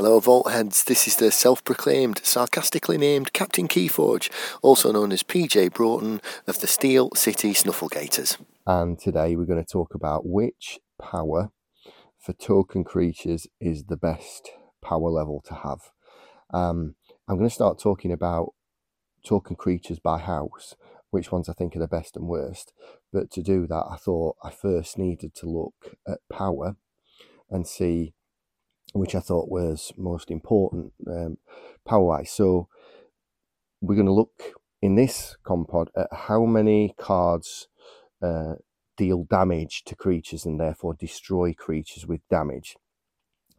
Hello Vault Heads, this is the self-proclaimed, sarcastically named Captain Keyforge, also known as PJ Broughton of the Steel City Snuffle Gators. And today we're going to talk about which power for token creatures is the best power level to have. I'm going to start talking about token creatures by house, which ones I think are the best and worst. But to do that, I thought I first needed to look at power and see which I thought was most important power-wise. So we're going to look in this compod at how many cards deal damage to creatures and therefore destroy creatures with damage.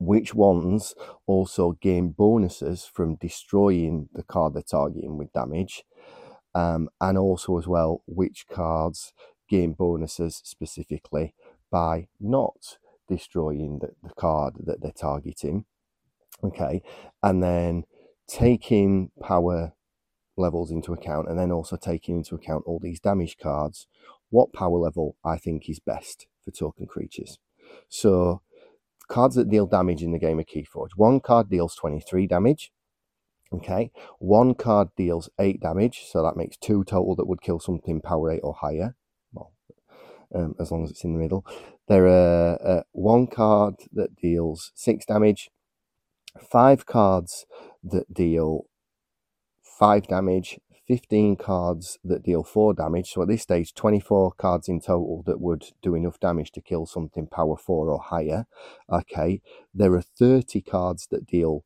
Which ones also gain bonuses from destroying the card they're targeting with damage. And also as well, which cards gain bonuses specifically by not destroying the card that they're targeting. Okay, and then taking power levels into account, and then also taking into account all these damage cards, what power level I think is best for token creatures. So cards that deal damage in the game of Keyforge. One card deals 23 damage. Okay, one card deals 8 damage, so that makes 2 total that would kill something power 8 or higher. As long as it's in the middle. There are one card that deals 6 damage, 5 cards that deal 5 damage, 15 cards that deal 4 damage. So at this stage, 24 cards in total that would do enough damage to kill something power 4 or higher. Okay, there are 30 cards that deal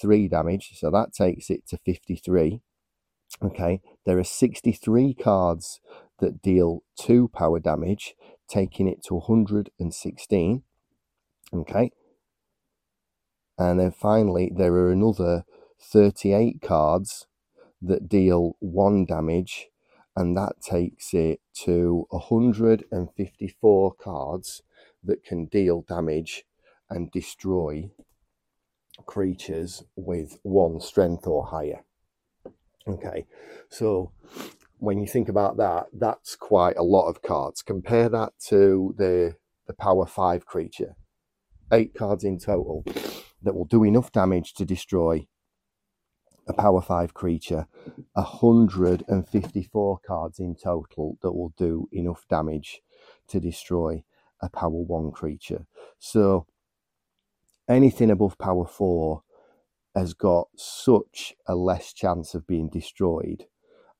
3 damage, so that takes it to 53. Okay, there are 63 cards that deal 2 power damage, taking it to 116. Okay, and then finally there are another 38 cards that deal 1 damage, and that takes it to 154 cards that can deal damage and destroy creatures with 1 strength or higher. Okay, so when you think about that, that's quite a lot of cards. Compare that to the power 5 creature. 8 cards in total that will do enough damage to destroy a power 5 creature. 154 cards in total that will do enough damage to destroy a power 1 creature. So anything above power 4 has got such a less chance of being destroyed.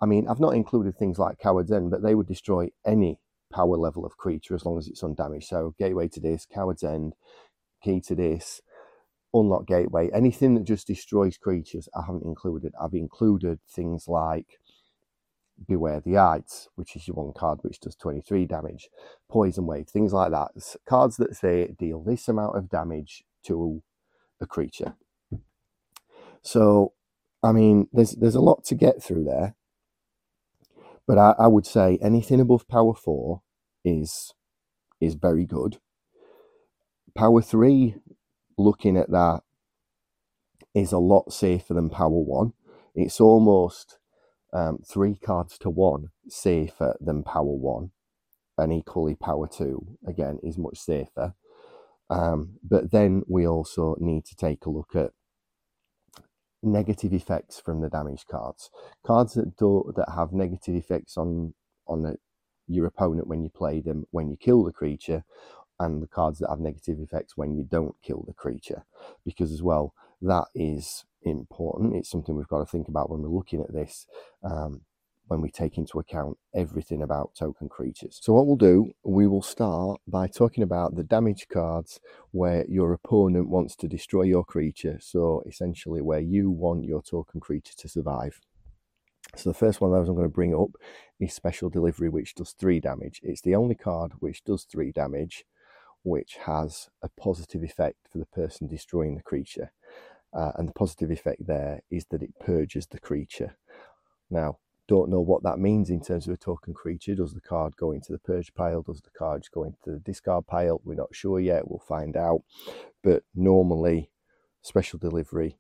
I mean, I've not included things like Coward's End, but they would destroy any power level of creature as long as it's undamaged. So Gateway to This, Coward's End, Key to This, Unlock Gateway, anything that just destroys creatures, I haven't included. I've included things like Beware the Heights, which is your one card which does 23 damage, Poison Wave, things like that. It's cards that say deal this amount of damage to a creature. So, I mean, there's a lot to get through there. But I would say anything above power 4 is very good. Power 3, looking at that, is a lot safer than power 1. It's almost 3 cards to 1 safer than power 1. And equally power 2, again, is much safer. But then we also need to take a look at negative effects from the damage cards. Cards that have negative effects on your opponent when you play them, when you kill the creature, and the cards that have negative effects when you don't kill the creature. Because as well, that is important. It's something we've got to think about when we're looking at this, when we take into account everything about token creatures. So what we'll do, we will start by talking about the damage cards where your opponent wants to destroy your creature, so essentially where you want your token creature to survive. So the first one of those I'm going to bring up is Special Delivery, which does 3 damage. It's the only card which does 3 damage, which has a positive effect for the person destroying the creature. And the positive effect there is that it purges the creature. Now, don't know what that means in terms of a token creature. Does the card go into the purge pile? Does the card go into the discard pile? We're not sure yet. We'll find out. But normally, Special Delivery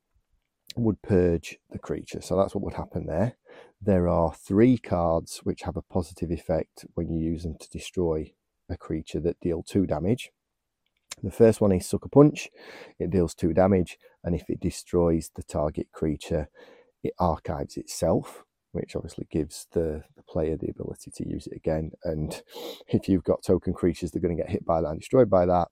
would purge the creature. So that's what would happen there. There are 3 cards which have a positive effect when you use them to destroy a creature that deal 2 damage. The first one is Sucker Punch. It deals 2 damage, and if it destroys the target creature, it archives itself, which obviously gives the player the ability to use it again. And if you've got token creatures that are going to get hit by that and destroyed by that,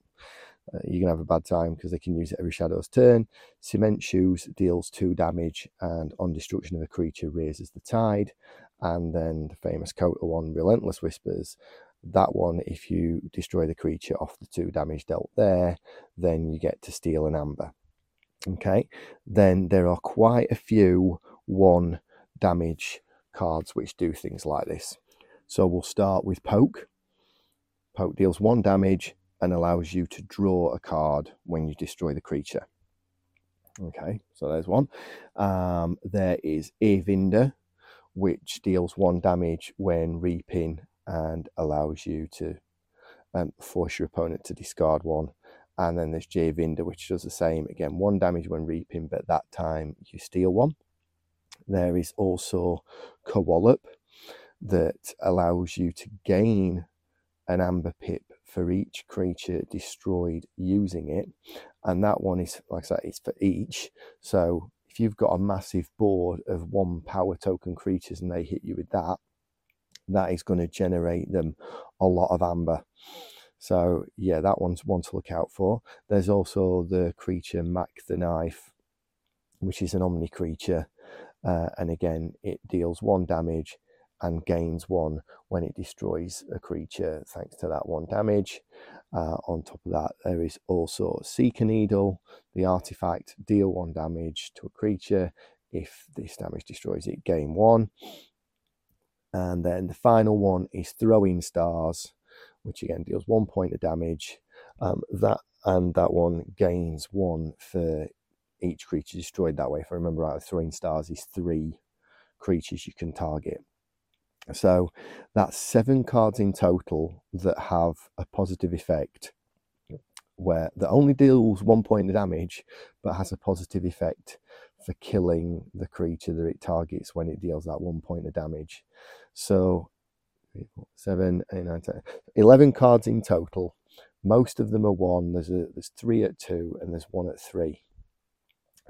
you're going to have a bad time because they can use it every Shadow's turn. Cement Shoes deals 2 damage, and on destruction of a creature, raises the tide. And then the famous Kota one, Relentless Whispers. That one, if you destroy the creature off the 2 damage dealt there, then you get to steal an amber. Okay, then there are quite a few 1 damage cards which do things like this. So we'll start with Poke. Poke deals 1 damage and allows you to draw a card when you destroy the creature. Okay, so there's one. There is Jayvinder, which deals 1 damage when reaping and allows you to force your opponent to discard 1. And then there's Jayvinder, which does the same. Again, 1 damage when reaping, but that time you steal 1. There is also Kowalop that allows you to gain an amber pip for each creature destroyed using it. And that one is, like I said, it's for each. So if you've got a massive board of 1 power token creatures and they hit you with that, that is going to generate them a lot of amber. So yeah, that one's one to look out for. There's also the creature Mack the Knife, which is an Omni creature. And again, it deals 1 damage and gains 1 when it destroys a creature thanks to that 1 damage. On top of that, there is also Seeker Needle. The artifact, deal 1 damage to a creature. If this damage destroys it, gain 1. And then the final one is Throwing Stars, which again deals 1 point of damage. That one gains 1 for each creature destroyed that way. If I remember right, Throwing Stars is 3 creatures you can target. So that's 7 cards in total that have a positive effect, where that only deals 1 point of damage, but has a positive effect for killing the creature that it targets when it deals that 1 point of damage. So 11 cards in total. Most of them are 1. There's 3 at 2, and there's 1 at 3.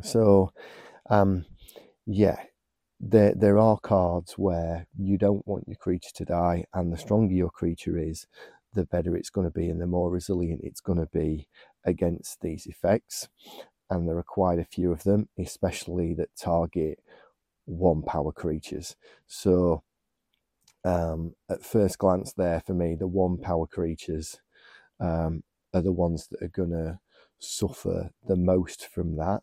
So there are cards where you don't want your creature to die, and the stronger your creature is, the better it's going to be and the more resilient it's going to be against these effects. And there are quite a few of them, especially that target 1 power creatures. So at first glance there, for me, the 1 power creatures are the ones that are going to suffer the most from that.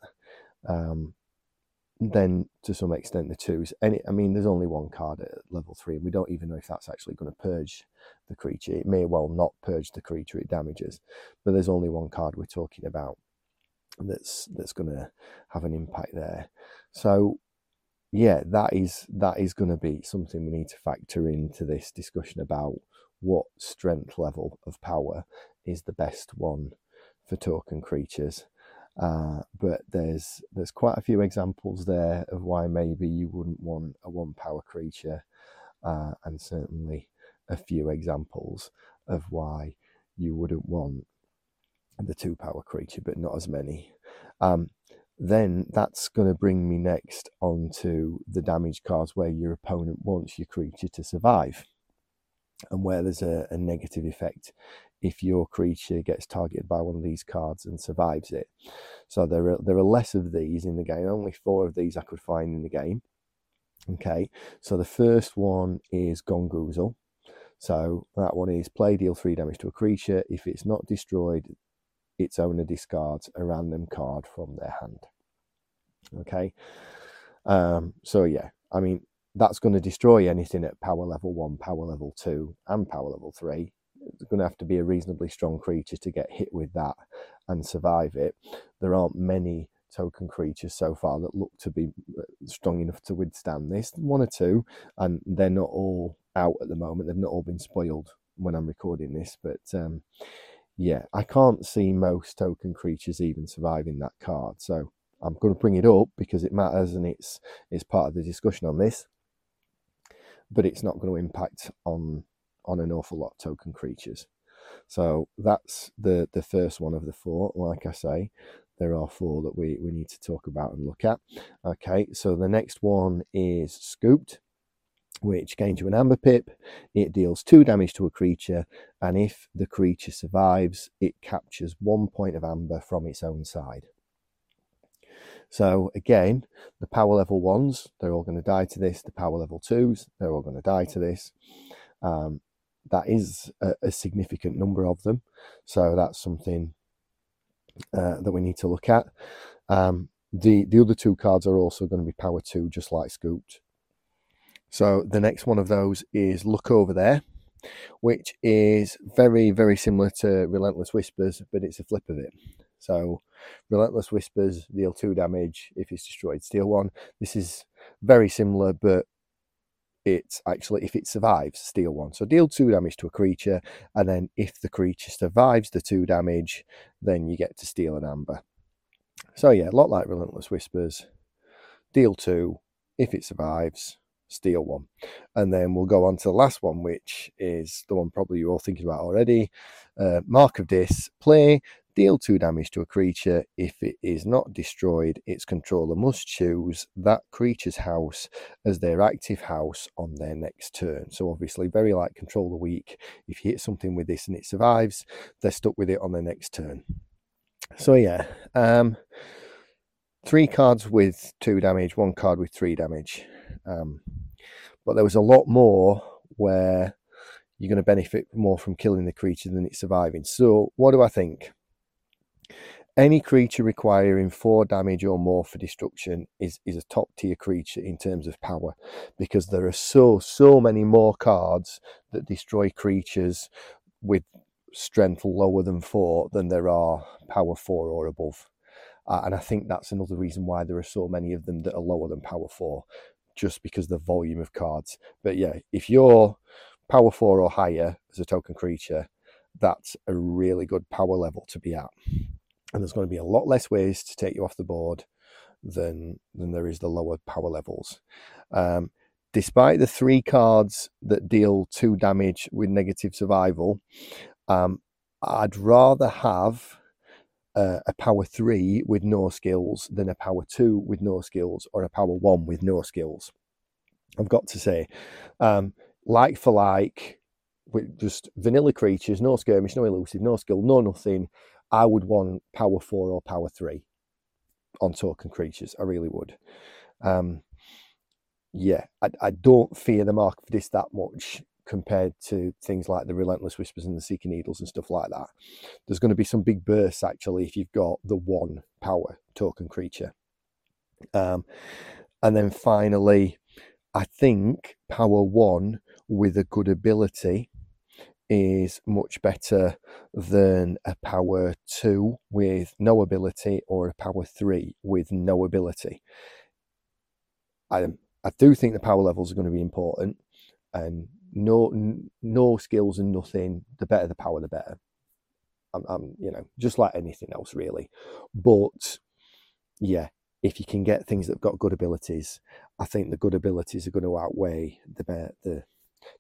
Then to some extent the 2s. There's only 1 card at level 3, and we don't even know if that's actually going to purge the creature. It may well not purge the creature it damages, but there's only 1 card we're talking about that's going to have an impact there. So yeah, that is going to be something we need to factor into this discussion about what strength level of power is the best one for token creatures. But there's quite a few examples there of why maybe you wouldn't want a 1 power creature, and certainly a few examples of why you wouldn't want the 2 power creature, but not as many. Then that's going to bring me next onto the damage cards where your opponent wants your creature to survive, and where there's a negative effect if your creature gets targeted by 1 of these cards and survives it. So there are less of these in the game. Only 4 of these I could find in the game. Okay, so the first one is Gongoozel. So that one is play, deal 3 damage to a creature. If it's not destroyed, its owner discards a random card from their hand. Okay, that's going to destroy anything at power level 1, power level 2, and power level 3. It's going to have to be a reasonably strong creature to get hit with that and survive it. There aren't many token creatures so far that look to be strong enough to withstand this. 1 or 2, and they're not all out at the moment. They've not all been spoiled when I'm recording this, but I can't see most token creatures even surviving that card. So I'm going to bring it up because it matters, and it's part of the discussion on this. But it's not going to impact on an awful lot of token creatures. So that's the first one of the four. Like I say, there are four that we need to talk about and look at. Okay, so the next one is Scooped, which gains you an amber pip. It deals 2 damage to a creature, and if the creature survives, it captures 1 point of amber from its own side. So again, the power level 1s, they're all going to die to this. The power level 2s, they're all going to die to this. That is a significant number of them. So that's something that we need to look at. The other 2 cards are also going to be power 2, just like Scooped. So the next one of those is Look Over There, which is very, very similar to Relentless Whispers, but it's a flip of it. So Relentless Whispers deal 2 damage. If it's destroyed, steal 1. This is very similar, but it's actually, if it survives, steal 1. So deal 2 damage to a creature, and then if the creature survives the 2 damage, then you get to steal an amber. So yeah, a lot like Relentless Whispers. Deal 2, if it survives, steal 1. And then we'll go on to the last one, which is the one probably you're all thinking about already. Mark of Dis. Play, deal 2 damage to a creature. If it is not destroyed, its controller must choose that creature's house as their active house on their next turn. So obviously very like Control the Weak. If you hit something with this and it survives, they're stuck with it on their next turn. So yeah, 3 cards with 2 damage, 1 card with 3 damage. But there was a lot more where you're going to benefit more from killing the creature than it's surviving. So what do I think? Any creature requiring 4 damage or more for destruction is a top tier creature in terms of power, because there are so many more cards that destroy creatures with strength lower than 4 than there are power 4 or above. And I think that's another reason why there are so many of them that are lower than power 4, just because of the volume of cards. But yeah, if you're power 4 or higher as a token creature, that's a really good power level to be at. And there's going to be a lot less ways to take you off the board than there is the lower power levels. Despite the 3 cards that deal 2 damage with negative survival, I'd rather have a power 3 with no skills than a power 2 with no skills, or a power 1 with no skills. I've got to say, like for like, with just vanilla creatures, no skirmish, no elusive, no skill, no nothing, I would want power 4 or power 3 on token creatures. I really would. I don't fear the Mark of Dis that much compared to things like the Relentless Whispers and the Seeker Needles and stuff like that. There's going to be some big bursts, actually, if you've got the 1 power token creature. And then finally, I think power 1 with a good ability is much better than a power 2 with no ability, or a power 3 with no ability. I do think the power levels are going to be important, and no skills and nothing, the better the power, the better. I'm just like anything else, really. But yeah, if you can get things that've got good abilities, I think the good abilities are going to outweigh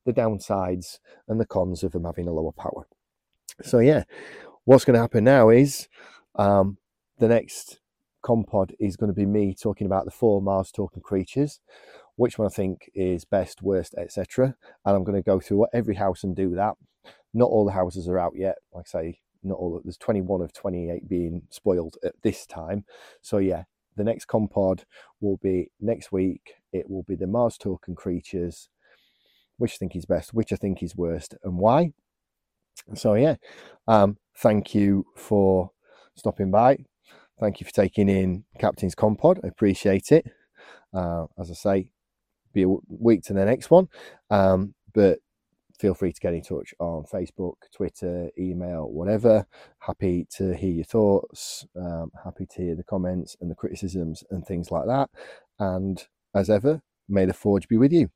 the downsides and the cons of them having a lower power. So yeah, what's going to happen now is the next compod is going to be me talking about the 4 Mars token creatures, which one I think is best, worst, etc. And I'm going to go through every house and do that. Not all the houses are out yet. Like I say, not all. There's 21 of 28 being spoiled at this time. So yeah, the next compod will be next week. It will be the Mars token creatures, which I think is best, which I think is worst, and why. So yeah, thank you for stopping by. Thank you for taking in Captain's Compod. I appreciate it. As I say, be a week to the next one. But feel free to get in touch on Facebook, Twitter, email, whatever. Happy to hear your thoughts. Happy to hear the comments and the criticisms and things like that. And as ever, may the Forge be with you.